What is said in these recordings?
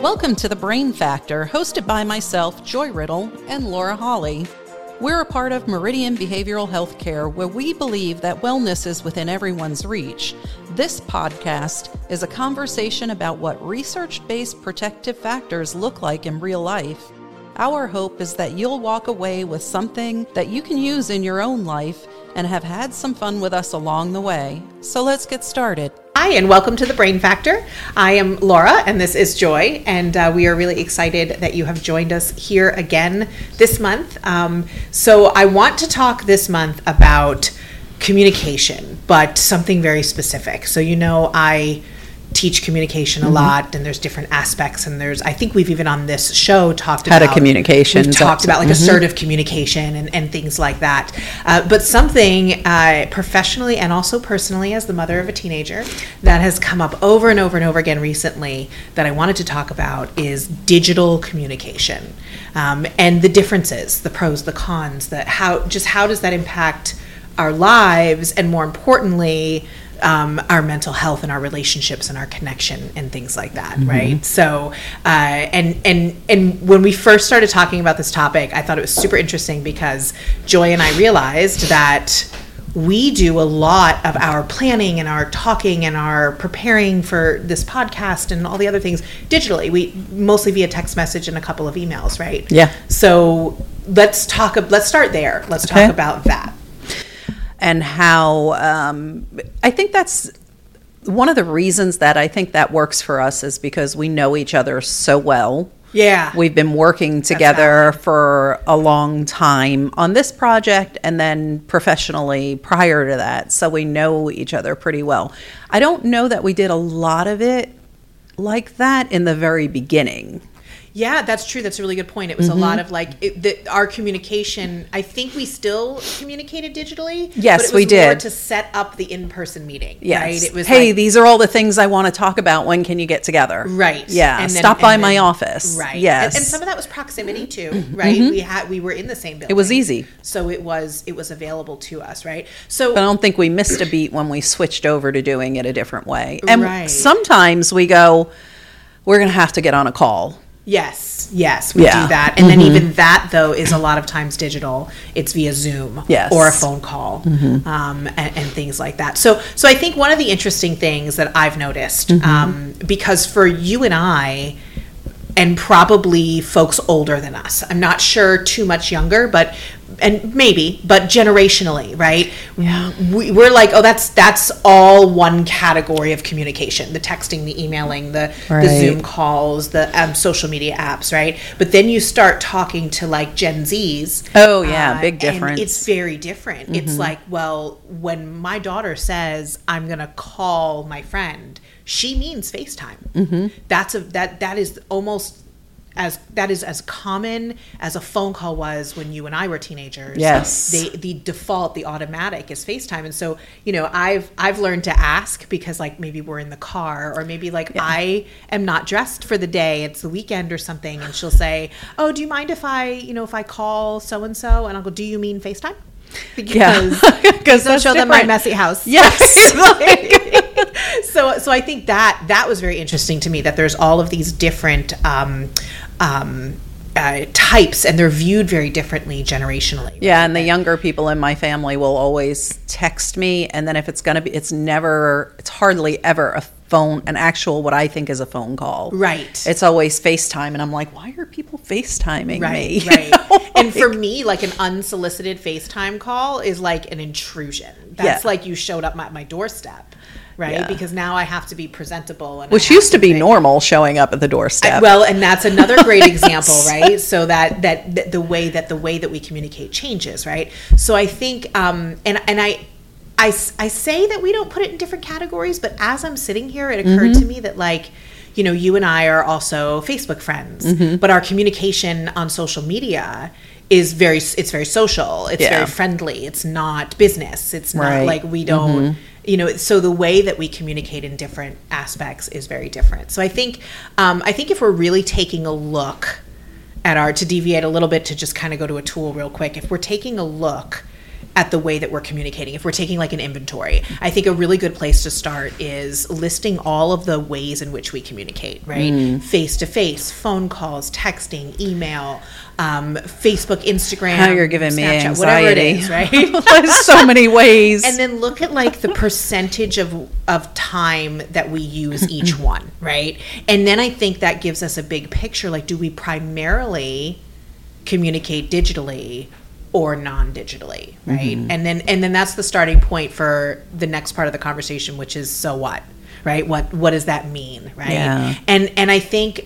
Welcome to The Brain Factor, hosted by myself, Joy Riddle, and Laura Holly. We're a part of Meridian Behavioral Healthcare, where we believe that wellness is within everyone's reach. This podcast is a conversation about what research-based protective factors look like in real life. Our hope is that you'll walk away with something that you can use in your own life and have had some fun with us along the way. So let's get started. Hi, and welcome to The Brain Factor. I am Laura, and this is Joy, and we are really excited that you have joined us here again this month. So I want to talk this month about communication, but something very specific. So you know I teach communication a lot, and there's different aspects, and there's, I think we've even on this show talked about how to communication. We've talked about like assertive communication and things like that. But something professionally and also personally as the mother of a teenager that has come up over and over and over again recently that I wanted to talk about is digital communication, and the differences, the pros, the cons, how does that impact our lives, and more importantly, our mental health and our relationships and our connection and things like that, right? So, and when we first started talking about this topic, I thought it was super interesting because Joy and I realized that we do a lot of our planning and our talking and our preparing for this podcast and all the other things digitally. We mostly via text message and a couple of emails, right? Yeah. So let's start there. Let's talk about that. And how I think that's one of the reasons that I think that works for us is because we know each other so well. Yeah. We've been working together for a long time on this project and then professionally prior to that. So we know each other pretty well. I don't know that we did a lot of it like that in the very beginning. Yeah, that's true. That's a really good point. It was a lot of our communication. I think we still communicated digitally. Yes, but it was we did. More to set up the in-person meeting. Yes. Right? It was these are all the things I want to talk about. When can you get together? Right. Yeah. And Stop by my office. Right. Yes. And some of that was proximity too. Right. We were in the same building. It was easy. So it was available to us. Right. So but I don't think we missed a beat when we switched over to doing it a different way. And sometimes we go, we're going to have to get on a call. Yes, we do that. And then even that, though, is a lot of times digital. It's via Zoom or a phone call and things like that. So I think one of the interesting things that I've noticed, because for you and I, and probably folks older than us, I'm not sure too much younger, but generationally, right? Yeah. We're like, oh, that's all one category of communication: the texting, the emailing, the Zoom calls, the social media apps, right? But then you start talking to like Gen Zs. Oh yeah, big difference. And it's very different. Mm-hmm. It's like, well, when my daughter says I'm gonna call my friend, she means FaceTime. That is as common as a phone call was when you and I were teenagers. Yes. The default, the automatic is FaceTime. And so, you know, I've learned to ask because like maybe we're in the car or maybe like I am not dressed for the day. It's the weekend or something. And she'll say, oh, do you mind if I call so-and-so? And I'll go, do you mean FaceTime? Because don't show them my messy house. Yes. So I think that was very interesting to me that there's all of these different types and they're viewed very differently generationally. Yeah, right? And the younger people in my family will always text me, and then if it's going to be, it's hardly ever a phone, an actual what I think is a phone call. Right. It's always FaceTime, and I'm like, why are people FaceTiming me? Right. And for me, like an unsolicited FaceTime call is like an intrusion. That's like you showed up at my doorstep. Right, yeah. Because now I have to be presentable. And which used to be normal, showing up at the doorstep. And that's another great example, right? So that the way that we communicate changes, right? So I think, and I say that we don't put it in different categories, but as I'm sitting here, it occurred to me that like, you know, you and I are also Facebook friends, but our communication on social media is very social. It's very friendly. It's not business. It's not like we don't. You know, so the way that we communicate in different aspects is very different. So I think if we're really taking a look at to deviate a little bit, to just kind of go to a tool real quick, if we're taking a look at the way that we're communicating. If we're taking like an inventory, I think a really good place to start is listing all of the ways in which we communicate, right? Face-to-face, phone calls, texting, email, Facebook, Instagram, how you're giving Snapchat, me anxiety, whatever it is, right? There's so many ways. And then look at like the percentage of time that we use each one, right? And then I think that gives us a big picture, like, do we primarily communicate digitally or non-digitally, right? Mm-hmm. And then that's the starting point for the next part of the conversation, which is, so what? Right? What does that mean? Right? Yeah. And I think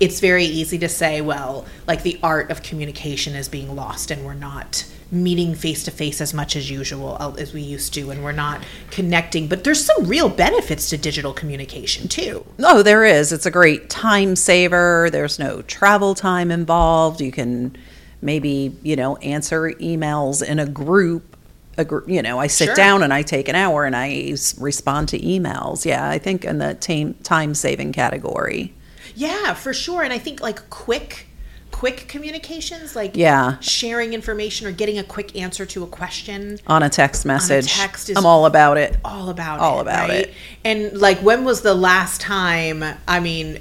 it's very easy to say, well, like the art of communication is being lost and we're not meeting face-to-face as much as usual as we used to, and we're not connecting. But there's some real benefits to digital communication too. Oh, there is. It's a great time saver. There's no travel time involved. You can maybe, answer emails in a group. I sit down and I take an hour and I respond to emails. Yeah, I think in the time-saving category. Yeah, for sure. And I think like quick communications, like sharing information or getting a quick answer to a question on a text message. I'm all about it. All about it. And like, when was the last time,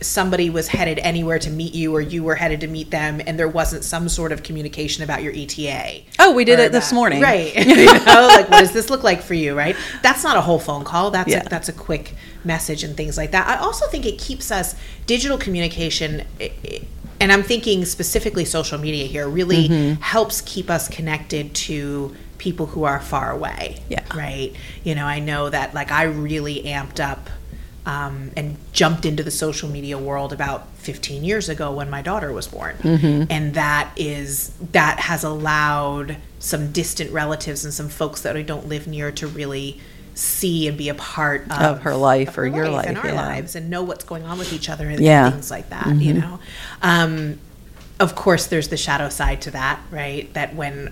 somebody was headed anywhere to meet you, or you were headed to meet them, and there wasn't some sort of communication about your ETA? Oh, we did it this morning. Right. Like, what does this look like for you, right? That's not a whole phone call. That's a quick message and things like that. I also think it keeps us, digital communication, and I'm thinking specifically social media here, really helps keep us connected to people who are far away. Yeah. Right. I know that like I really amped up and jumped into the social media world about 15 years ago when my daughter was born. Mm-hmm. And that has allowed some distant relatives and some folks that I don't live near to really see and be a part of her life, of her or life, your life, and our lives, and know what's going on with each other and things like that. Mm-hmm. Of course, there's the shadow side to that, right? That when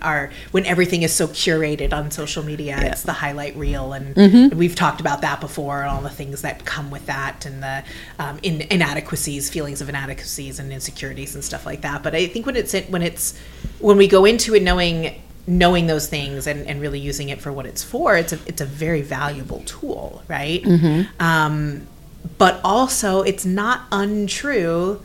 everything is so curated on social media, it's the highlight reel, and we've talked about that before, and all the things that come with that, and the inadequacies, feelings of inadequacies, and insecurities, and stuff like that. But I think when we go into it knowing those things and really using it for what it's for, it's a very valuable tool, right? Mm-hmm. But also, it's not untrue,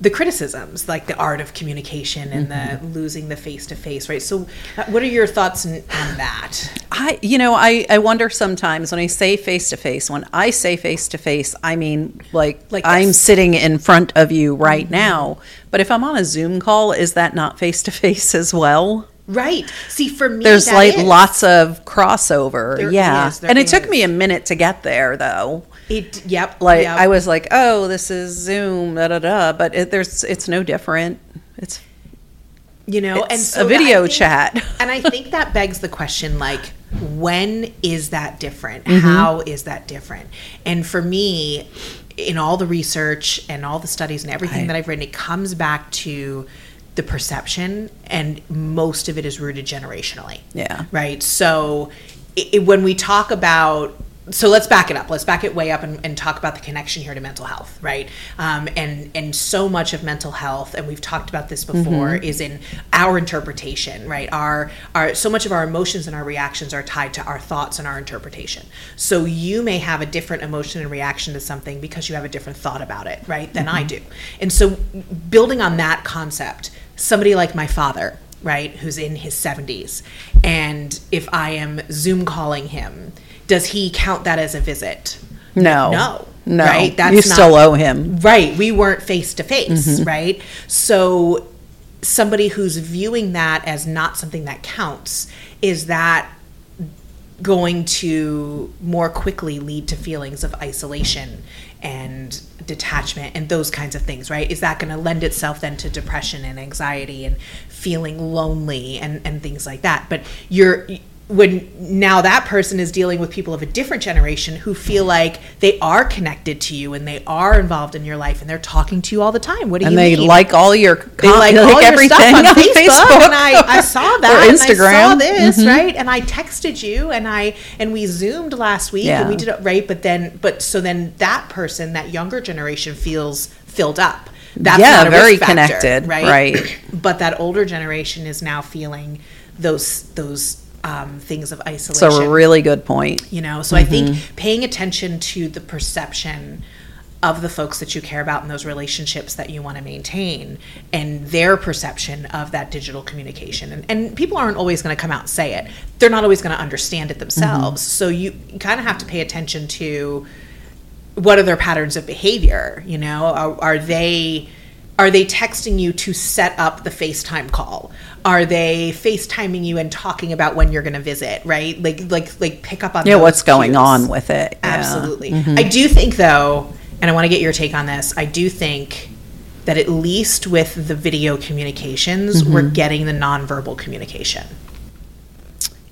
the criticisms, like the art of communication and the losing the face-to-face, right? So what are your thoughts on that? I wonder sometimes when I say face-to-face, I mean like I'm sitting in front of you right now. But if I'm on a Zoom call, is that not face-to-face as well? Right. See, for me, there's lots of crossover. It took me a minute to get there, though. I was like, oh, this is Zoom, da da da. But it's no different. It's it's a video chat. And I think that begs the question, like, when is that different? Mm-hmm. How is that different? And for me, in all the research and all the studies and everything that I've written, it comes back to the perception, and most of it is rooted generationally. Yeah. Right. So when we talk about, let's back it up. Let's back it way up and talk about the connection here to mental health, right? And so much of mental health, and we've talked about this before, is in our interpretation, right? Our so much of our emotions and our reactions are tied to our thoughts and our interpretation. So you may have a different emotion and reaction to something because you have a different thought about it, right, than I do. And so building on that concept, somebody like my father, right, who's in his 70s, and if I am Zoom calling him, does he count that as a visit? No. Right? You still owe him. Right. We weren't face to face, right? So somebody who's viewing that as not something that counts, is that going to more quickly lead to feelings of isolation and detachment and those kinds of things, right? Is that going to lend itself then to depression and anxiety and feeling lonely and things like that? But now that person is dealing with people of a different generation who feel like they are connected to you and they are involved in your life and they're talking to you all the time. What do you mean? And they like all your everything stuff on Facebook. And I saw that. Or Instagram. And I saw this, right? And I texted you and we Zoomed last week and we did it, right? But then that person, that younger generation, feels filled up. That's not a very risk factor, connected, right? But that older generation is now feeling those things of isolation. It's a really good point. You know, so I think paying attention to the perception of the folks that you care about and those relationships that you want to maintain and their perception of that digital communication. And people aren't always going to come out and say it. They're not always going to understand it themselves. So you kind of have to pay attention to what are their patterns of behavior, you know? Are they texting you to set up the FaceTime call? Are they FaceTiming you and talking about when you're going to visit, right? Like pick up on those what's cues. Going on with it. Absolutely. Yeah. Mm-hmm. I do think, though, and I want to get your take on this, I do think that at least with the video communications, we're getting the nonverbal communication.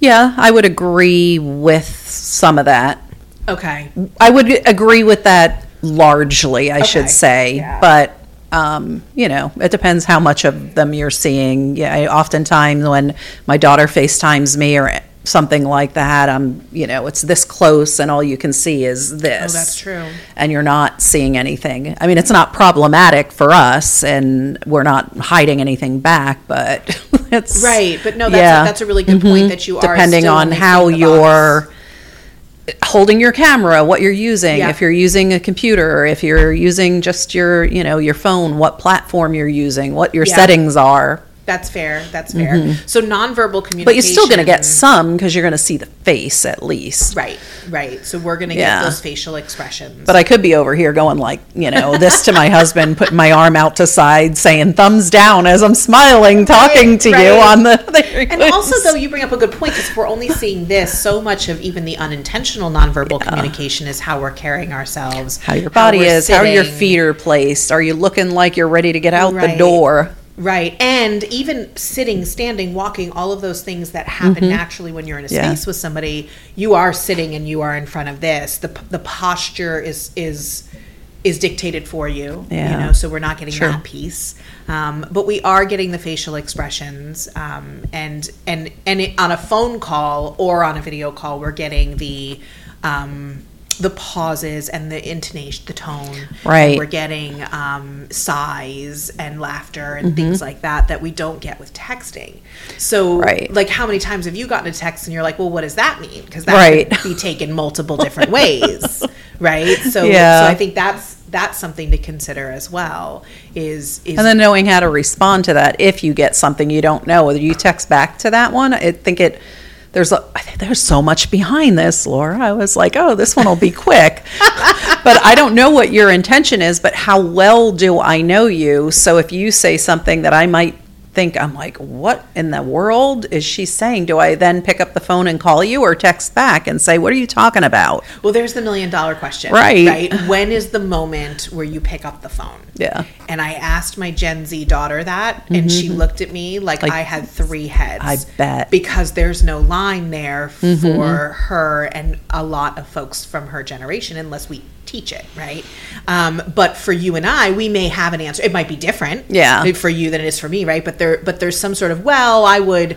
Yeah, I would agree with some of that. Okay. I would agree with that largely, I should say, but... you know, it depends how much of them you're seeing. Yeah, oftentimes when my daughter FaceTimes me or something like that, I'm, you know, it's this close and all you can see is this. Oh, that's true. And you're not seeing anything. I mean, it's not problematic for us and we're not hiding anything back, but it's... Right, but no, that's a really good point that you are depending on how you're... holding your camera, what you're using, if you're using a computer, if you're using just your, you know, your phone, what platform you're using, what your settings are. That's fair. So nonverbal communication. But you're still going to get some because you're going to see the face at least. Right. So we're going to get those facial expressions. But I could be over here going like, you know, this to my husband, putting my arm out to side, saying thumbs down as I'm smiling, talking to you on the... And also, though, you bring up a good point because we're only seeing this. So much of even the unintentional nonverbal communication is how we're carrying ourselves. How your body is, sitting. How your feet are placed. Are you looking like you're ready to get out the door? Right. And even sitting, standing, walking, all of those things that happen naturally when you're in a space with somebody, you are sitting and you are in front of this. The posture is dictated for you, you know, so we're not getting that piece. But we are getting the facial expressions. And it, on a phone call or on a video call, we're getting the pauses and the intonation, the tone. Right. We're getting sighs and laughter and things like that we don't get with texting. So, like, how many times have you gotten a text and you're like, well, what does that mean? Because that could be taken multiple different ways, right? So, so I think that's something to consider as well. And then knowing how to respond to that if you get something you don't know, whether you text back to that one, I think it... There's so much behind this, Laura. I was like, oh, this one will be quick. But I don't know what your intention is, but how well do I know you? So if you say something that I might think, I'm like, what in the world is she saying? Do I then pick up the phone and call you or text back and say, what are you talking about? Well, there's the $1 million question. Right. When is the moment where you pick up the phone? Yeah. And I asked my Gen Z daughter that, and she looked at me like I had three heads. I bet. Because there's no line there for her and a lot of folks from her generation unless we teach it, right? But for you and I, we may have an answer. It might be different for you than it is for me, right? But there's some sort of, well, I would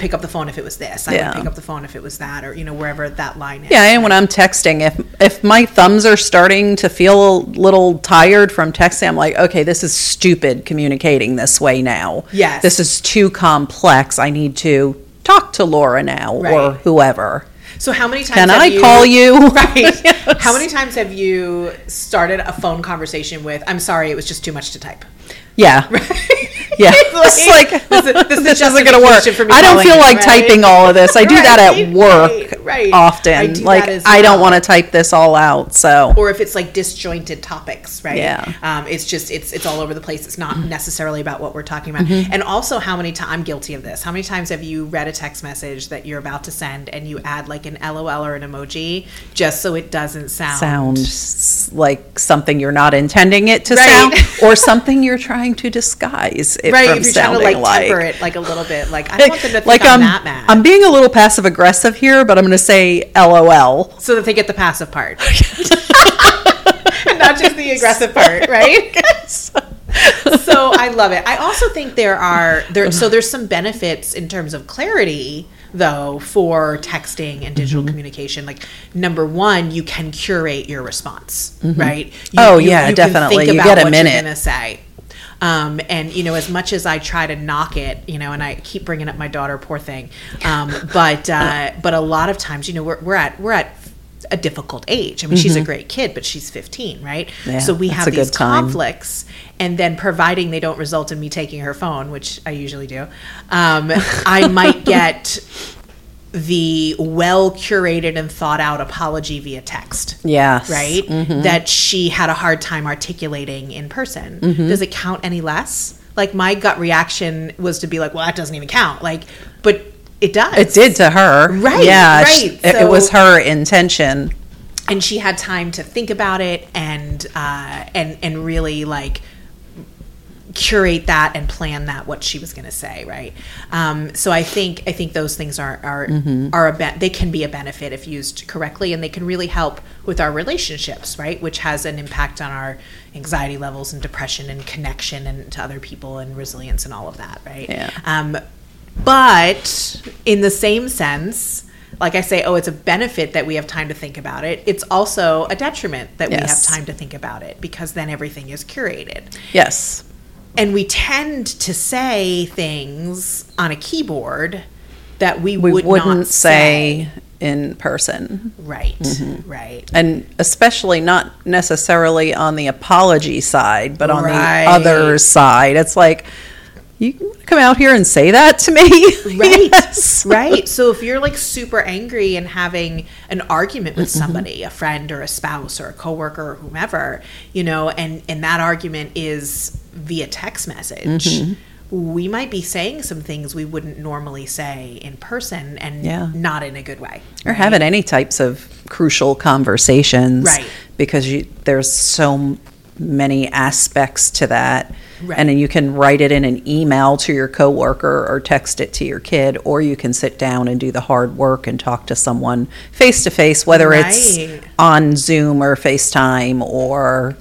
pick up the phone if it was this. I would pick up the phone if it was that, or, you know, wherever that line is. Yeah, and when I'm texting, if my thumbs are starting to feel a little tired from texting, I'm like, okay, this is stupid communicating this way now. Yes. This is too complex. I need to talk to Laura now or whoever. So how many times call you? Right. Yes. How many times have you started a phone conversation with, I'm sorry, it was just too much to type? Yeah. Right? Yeah. It's like this isn't going to work. I don't feel like typing all of this. I do that at work often. I do like that as well. I don't want to type this all out. So or if it's like disjointed topics, right? Yeah. It's just it's all over the place. It's not necessarily about what we're talking about. Mm-hmm. And also, how many times I'm guilty of this? How many times have you read a text message that you're about to send and you add like an LOL or an emoji just so it doesn't sound like something you're not intending it to sound, or something you're trying to disguise it from if you're sounding trying to like temper it like a little bit, like I don't want them to think like I'm that mad. I'm being a little passive aggressive here, but I'm going to say LOL so that they get the passive part, not just the aggressive part, right? So I love it. I also think there's some benefits in terms of clarity, though, for texting and digital communication. Like, number one, you can curate your response, right? You definitely. You get a minute. You're gonna say. And, you know, as much as I try to knock it, you know, and I keep bringing up my daughter, poor thing. But a lot of times, you know, we're at a difficult age. I mean, mm-hmm. she's a great kid, but she's 15, right? Yeah, so we have these conflicts, and then providing they don't result in me taking her phone, which I usually do, I might get the well-curated and thought-out apology via text. Yes. Right? Mm-hmm. That she had a hard time articulating in person. Mm-hmm. Does it count any less? Like, my gut reaction was to be like, well, that doesn't even count. Like, but it does. It did to her. Right. Yeah. Right. So, it was her intention. And she had time to think about it and really, like, curate that and plan that, what she was going to say. Right. So I think those things are they can be a benefit if used correctly, and they can really help with our relationships, right? Which has an impact on our anxiety levels and depression and connection and to other people and resilience and all of that. Right. Yeah. But in the same sense, like I say, oh, it's a benefit that we have time to think about it. It's also a detriment that we have time to think about it, because then everything is curated. Yes. And we tend to say things on a keyboard that we wouldn't say in person. Right. Mm-hmm. Right. And especially not necessarily on the apology side, but on the other side. It's like, you can come out here and say that to me. Right. Yes. Right. So if you're, like, super angry and having an argument with somebody, a friend or a spouse or a coworker or whomever, you know, and that argument is via text message, we might be saying some things we wouldn't normally say in person, and not in a good way. Or having any types of crucial conversations. Right. Because there's so many aspects to that. Right. And then you can write it in an email to your coworker or text it to your kid, or you can sit down and do the hard work and talk to someone face to face, whether it's on Zoom or FaceTime or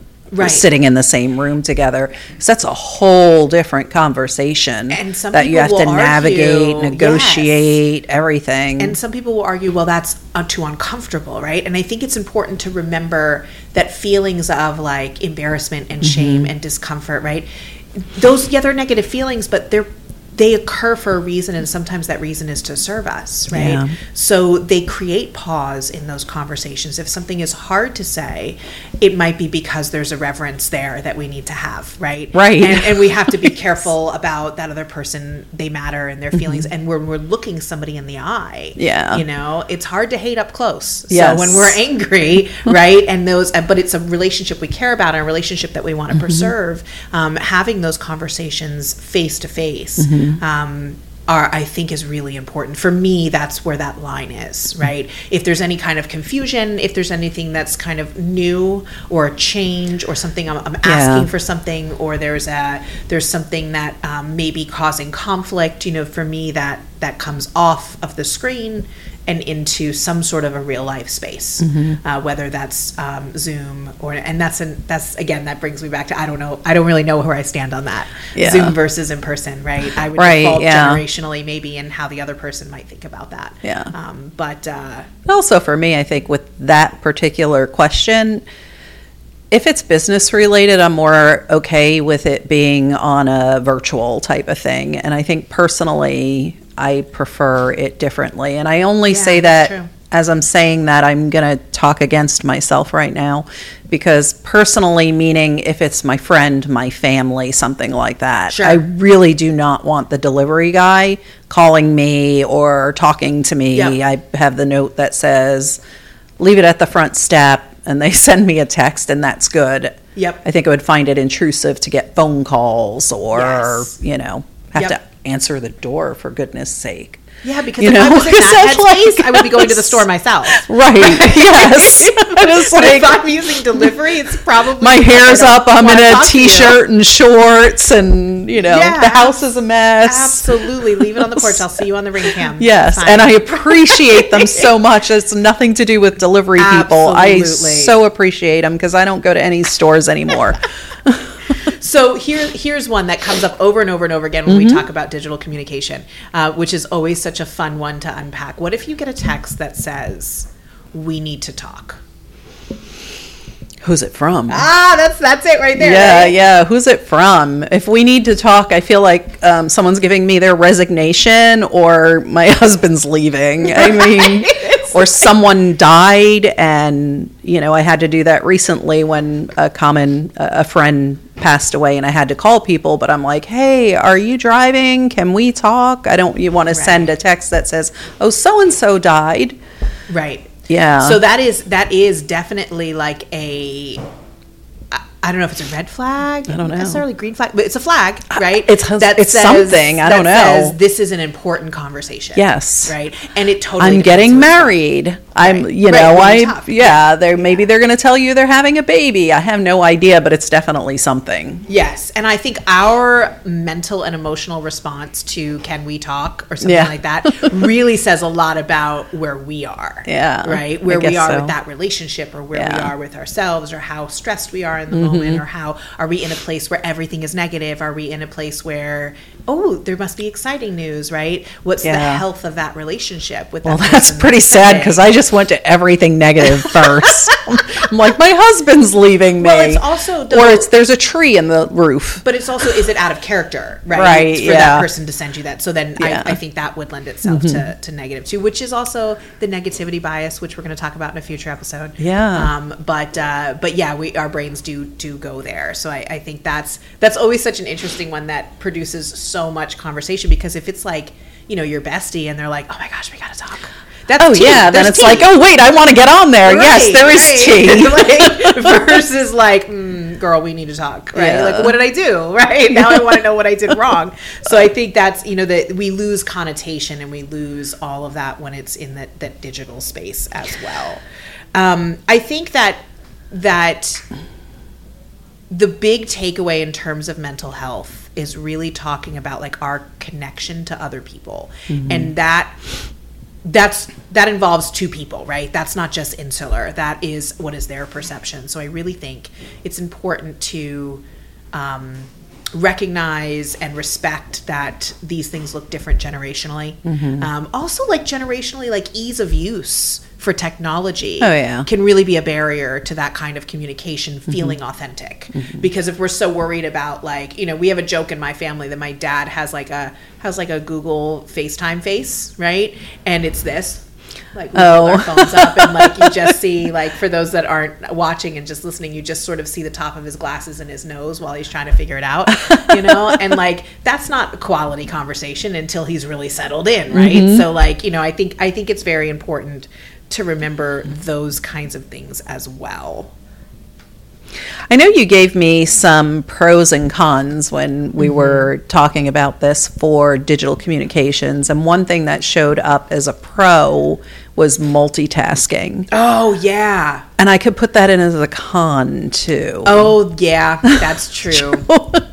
sitting in the same room together. So that's a whole different conversation, and that you have to navigate, negotiate, everything. And some people will argue, well, that's too uncomfortable, right? And I think it's important to remember that feelings of, like, embarrassment and shame and discomfort, right? Those, they're negative feelings, but they occur for a reason, and sometimes that reason is to serve us, right? Yeah. So they create pause in those conversations. If something is hard to say, it might be because there's a reverence there that we need to have, right? Right. And we have to be careful about that other person. They matter, and their feelings. And when we're looking somebody in the eye, you know, it's hard to hate up close. Yes. So when we're angry, right, and those, but it's a relationship we care about, and a relationship that we want to preserve, having those conversations face to face. I think is really important. For me, that's where that line is, right? If there's any kind of confusion, if there's anything that's kind of new or a change or something I'm asking for something, or there's something that may be causing conflict, you know, for me that comes off of the screen and into some sort of a real life space, whether that's Zoom or, and that's again, that brings me back to, I don't really know where I stand on that. Yeah. Zoom versus in person, right? I would default generationally maybe in how the other person might think about that. Yeah. But also for me, I think with that particular question, if it's business related, I'm more okay with it being on a virtual type of thing. And I think personally, I prefer it differently. And I only say that as I'm saying that, I'm going to talk against myself right now, because personally, meaning if it's my friend, my family, something like that, I really do not want the delivery guy calling me or talking to me. Yep. I have the note that says, leave it at the front step, and they send me a text, and that's good. Yep. I think I would find it intrusive to get phone calls or, you know, have to answer the door, for goodness sake. Yeah, because you know, if I was in that headspace, like, I would be going to the store myself. Right. Yes. But like, if I'm using delivery, it's probably my hair's up. I'm in a t-shirt and shorts, and you know the house is a mess. Absolutely, leave it on the porch. I'll see you on the ring cam. Yes, fine. And I appreciate them so much. It's nothing to do with delivery people. Absolutely. I so appreciate them, because I don't go to any stores anymore. So here's one that comes up over and over and over again when we talk about digital communication, which is always such a fun one to unpack. What if you get a text that says, we need to talk? Who's it from? Ah, that's it right there. Yeah, right? Yeah. Who's it from? If we need to talk, I feel like someone's giving me their resignation, or my husband's leaving. I mean, or someone died, and you know, I had to do that recently when a friend passed away, and I had to call people. But I'm like, hey, are you driving? Can we talk? You want to send a text that says, oh, so and so died, right? Yeah. So that is definitely like I don't know if it's a red flag. I don't know. Necessarily green flag, but it's a flag, right? It's something. I don't know. Says, this is an important conversation. Yes. Right. And it totally. I'm getting married. Right. Maybe they're going to tell you they're having a baby. I have no idea, but it's definitely something. Yes. And I think our mental and emotional response to can we talk or something like that really says a lot about where we are. Yeah. Right. Where we are with that relationship, or where we are with ourselves, or how stressed we are in the moment, or how are we in a place where everything is negative? Are we in a place where, oh, there must be exciting news, right? What's the health of that relationship with that? Well, that's pretty sad, because I just went to everything negative first. I'm like, my husband's leaving me. Well, it's also there's a tree in the roof. But it's also, is it out of character, right? Right. For that person to send you that. So then I think that would lend itself to negative too, which is also the negativity bias, which we're going to talk about in a future episode. Yeah. Our brains do go there. So I think that's always such an interesting one that produces so much conversation, because if it's like, you know, your bestie and they're like, oh my gosh, we got to talk. That's tea. Yeah. There's then it's tea. Like, oh wait, I want to get on there. Right, yes, there is tea. Like, versus like, girl, we need to talk. Right. Yeah. Like, what did I do? Right. Now I want to know what I did wrong. So I think that's, you know, that we lose connotation and we lose all of that when it's in that digital space as well. I think that the big takeaway in terms of mental health is really talking about like our connection to other people. Mm-hmm. And that involves two people, right? That's not just insular. That is what is their perception. So I really think it's important to recognize and respect that these things look different generationally. Mm-hmm. Also like generationally, like ease of use for technology can really be a barrier to that kind of communication feeling authentic. Mm-hmm. Because if we're so worried about like, you know, we have a joke in my family that my dad has like a Google FaceTime face, right? And it's this. Like we hold our phones up and like you just see, like for those that aren't watching and just listening, you just sort of see the top of his glasses and his nose while he's trying to figure it out, you know? And like that's not a quality conversation until he's really settled in, right? Mm-hmm. So like, you know, I think it's very important to remember those kinds of things as well. I know you gave me some pros and cons when we were talking about this for digital communications. And one thing that showed up as a pro was multitasking. Oh, yeah. And I could put that in as a con, too. Oh, yeah. That's true.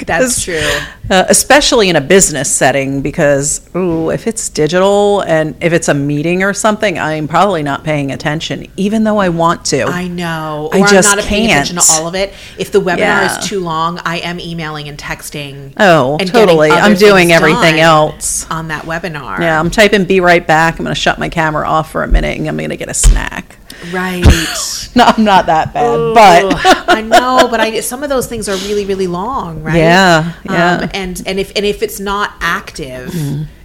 That's true. Especially in a business setting, because if it's digital and if it's a meeting or something, I'm probably not paying attention, even though I want to. I know. Or I'm not paying attention to all of it. If the webinar is too long, I am emailing and texting. Oh, and totally. I'm doing everything else on that webinar. Yeah, I'm typing be right back. I'm going to shut my camera off for a minute and I'm going to get a snack. Right. No, I'm not that bad, but I know, but some of those things are really, really long, right? Yeah. Yeah. And if it's not active,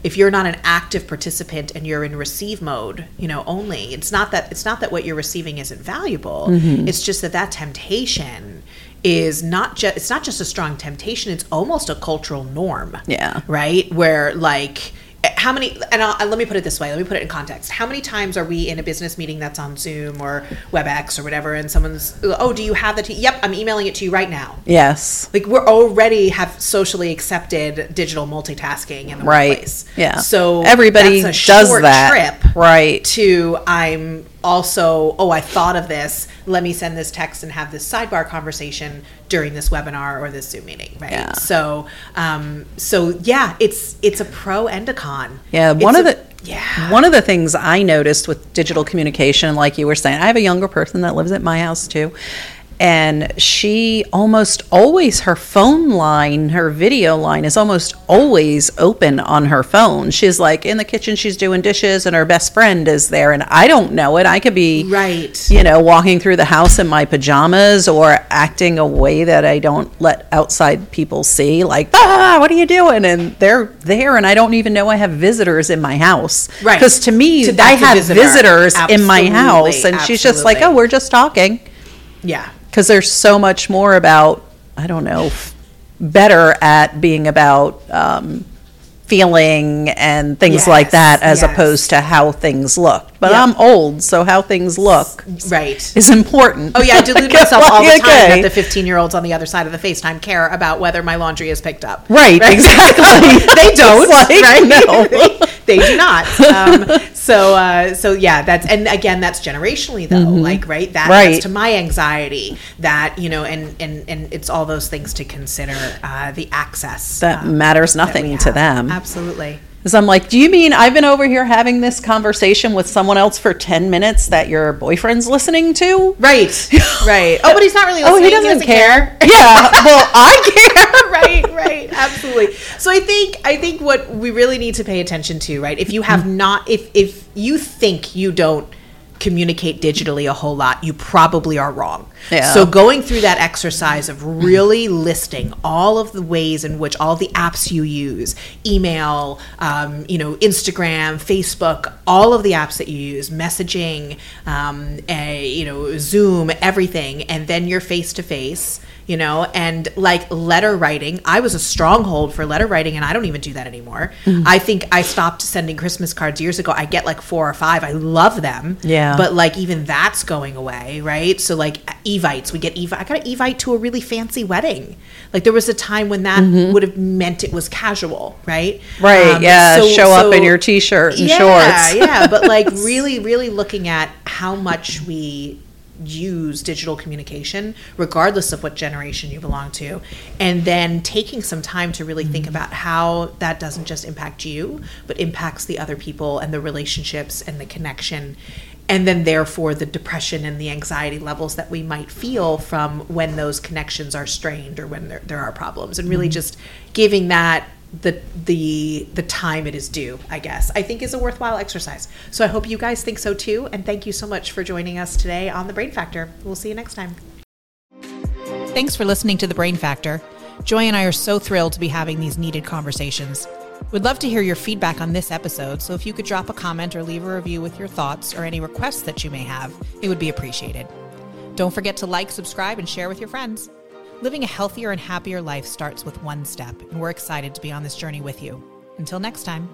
if you're not an active participant and you're in receive mode, you know, only, it's not that what you're receiving isn't valuable. Mm-hmm. It's just that temptation is it's not just a strong temptation, it's almost a cultural norm. Yeah. Right? Where like how many, and let me put it this way, let me put it in context. How many times are we in a business meeting that's on Zoom or WebEx or whatever, and someone's, oh, do you have that? Yep, I'm emailing it to you right now. Yes. Like we already have socially accepted digital multitasking in the workplace. Yeah. So everybody that's does that. Trip right. To I'm also, oh, I thought of this. Let me send this text and have this sidebar conversation during this webinar or this Zoom meeting, right? Yeah. So, it's a pro and a con. Yeah, one of the things I noticed with digital communication, like you were saying, I have a younger person that lives at my house too, And she almost always, her phone line, her video line is almost always open on her phone. She's like in the kitchen, she's doing dishes and her best friend is there. And I don't know it. I could be, right, you know, walking through the house in my pajamas or acting a way that I don't let outside people see, like, ah, what are you doing? And they're there. And I don't even know I have visitors in my house. Right. Because to me, I have visitors in my house. And she's just like, oh, we're just talking. Yeah. Because there's so much more about, I don't know, better at being about feeling and things like that as opposed to how things look. But I'm old, so how things look is important. Oh, yeah. I delude myself all the time that the 15-year-olds on the other side of the FaceTime care about whether my laundry is picked up. Right? Exactly. They don't, No. They do not. So that's, and again, that's generationally though, like, that's to my anxiety that, you know, and it's all those things to consider, the access. That matters nothing to them. Absolutely. Because I'm like, do you mean I've been over here having this conversation with someone else for 10 minutes that your boyfriend's listening to? Right. Oh, but he's not really listening. Oh, he doesn't care. Yeah. Well, I care. Right. Absolutely. So I think what we really need to pay attention to, right? If you have not, if you think you don't communicate digitally a whole lot, you probably are wrong. Yeah. So going through that exercise of really listing all of the ways in which all the apps you use, email, Instagram, Facebook, all of the apps that you use, messaging, Zoom, everything, and then you're face-to-face, you know, and like letter writing. I was a stronghold for letter writing, and I don't even do that anymore. I think I stopped sending Christmas cards years ago. I get like 4 or 5. I love them. Yeah. But like even that's going away, right? So like Evites, I got an Evite to a really fancy wedding. Like there was a time when that would have meant it was casual, right? Right, show up in your t-shirt and shorts. Yeah, but like really, really looking at how much we use digital communication regardless of what generation you belong to, and then taking some time to really think about how that doesn't just impact you but impacts the other people and the relationships and the connection, and then therefore the depression and the anxiety levels that we might feel from when those connections are strained or when there are problems, and really just giving that the time it is due, I guess, I think is a worthwhile exercise. So I hope you guys think so too. And thank you so much for joining us today on The Brain Factor. We'll see you next time. Thanks for listening to The Brain Factor. Joy and I are so thrilled to be having these needed conversations. We'd love to hear your feedback on this episode. So if you could drop a comment or leave a review with your thoughts or any requests that you may have, it would be appreciated. Don't forget to like, subscribe, and share with your friends. Living a healthier and happier life starts with one step, and we're excited to be on this journey with you. Until next time.